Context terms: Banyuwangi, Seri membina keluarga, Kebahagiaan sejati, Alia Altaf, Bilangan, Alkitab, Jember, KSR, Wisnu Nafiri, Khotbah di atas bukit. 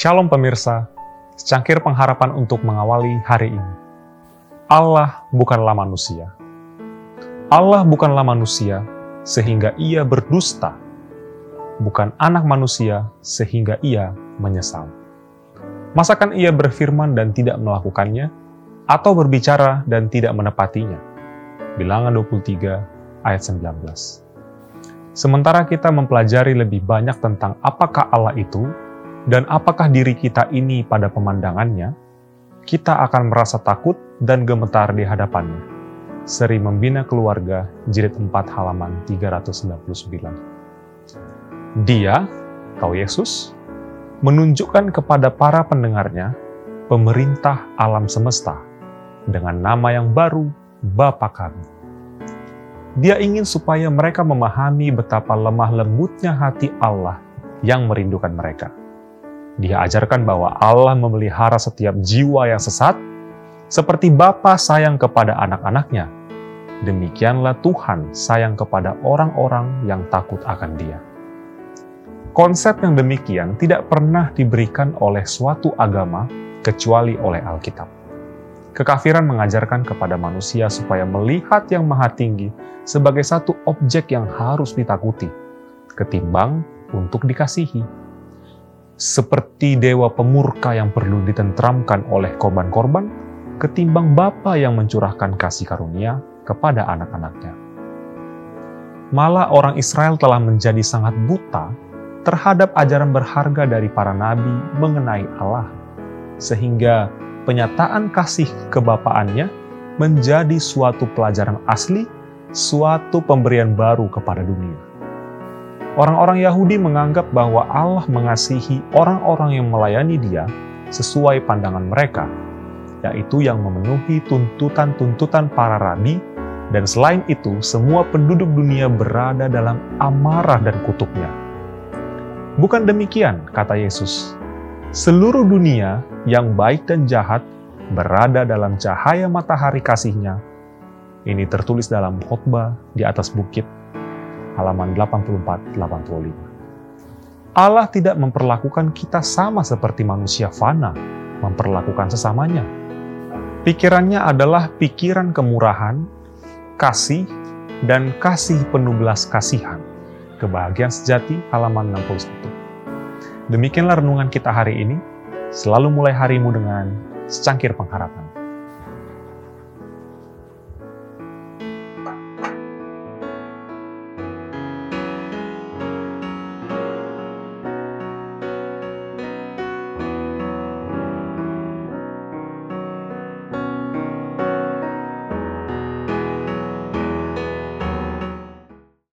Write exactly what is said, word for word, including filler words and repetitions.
Shalom pemirsa, secangkir pengharapan untuk mengawali hari ini. Allah bukanlah manusia. Allah bukanlah manusia sehingga ia berdusta. Bukan anak manusia sehingga ia menyesal. Masakan ia berfirman dan tidak melakukannya, atau berbicara dan tidak menepatinya? Bilangan dua puluh tiga ayat sembilan belas. Sementara kita mempelajari lebih banyak tentang apakah Allah itu, dan apakah diri kita ini pada pemandangannya, kita akan merasa takut dan gemetar di hadapannya. Seri Membina Keluarga, jilid empat halaman tiga ratus sembilan puluh sembilan. Dia, atau Yesus, menunjukkan kepada para pendengarnya pemerintah alam semesta dengan nama yang baru, Bapa Kami. Dia ingin supaya mereka memahami betapa lemah lembutnya hati Allah yang merindukan mereka. Dia ajarkan bahwa Allah memelihara setiap jiwa yang sesat, seperti Bapa sayang kepada anak-anaknya. Demikianlah Tuhan sayang kepada orang-orang yang takut akan Dia. Konsep yang demikian tidak pernah diberikan oleh suatu agama kecuali oleh Alkitab. Kekafiran mengajarkan kepada manusia supaya melihat Yang Maha Tinggi sebagai satu objek yang harus ditakuti, ketimbang untuk dikasihi. Seperti dewa pemurka yang perlu ditentramkan oleh korban-korban, ketimbang Bapa yang mencurahkan kasih karunia kepada anak-anaknya. Malah orang Israel telah menjadi sangat buta terhadap ajaran berharga dari para nabi mengenai Allah, sehingga penyataan kasih kebapaannya menjadi suatu pelajaran asli, suatu pemberian baru kepada dunia. Orang-orang Yahudi menganggap bahwa Allah mengasihi orang-orang yang melayani Dia sesuai pandangan mereka, yaitu yang memenuhi tuntutan-tuntutan para rabi, dan selain itu semua penduduk dunia berada dalam amarah dan kutuknya. Bukan demikian, kata Yesus. Seluruh dunia yang baik dan jahat berada dalam cahaya matahari kasih-Nya. Ini tertulis dalam Khotbah di atas bukit, halaman delapan puluh empat sampai delapan puluh lima. Allah tidak memperlakukan kita sama seperti manusia fana memperlakukan sesamanya. Pikirannya adalah pikiran kemurahan, kasih, dan kasih penuh belas kasihan. Kebahagiaan sejati, halaman enam puluh satu. Demikianlah renungan kita hari ini. Selalu mulai harimu dengan secangkir pengharapan.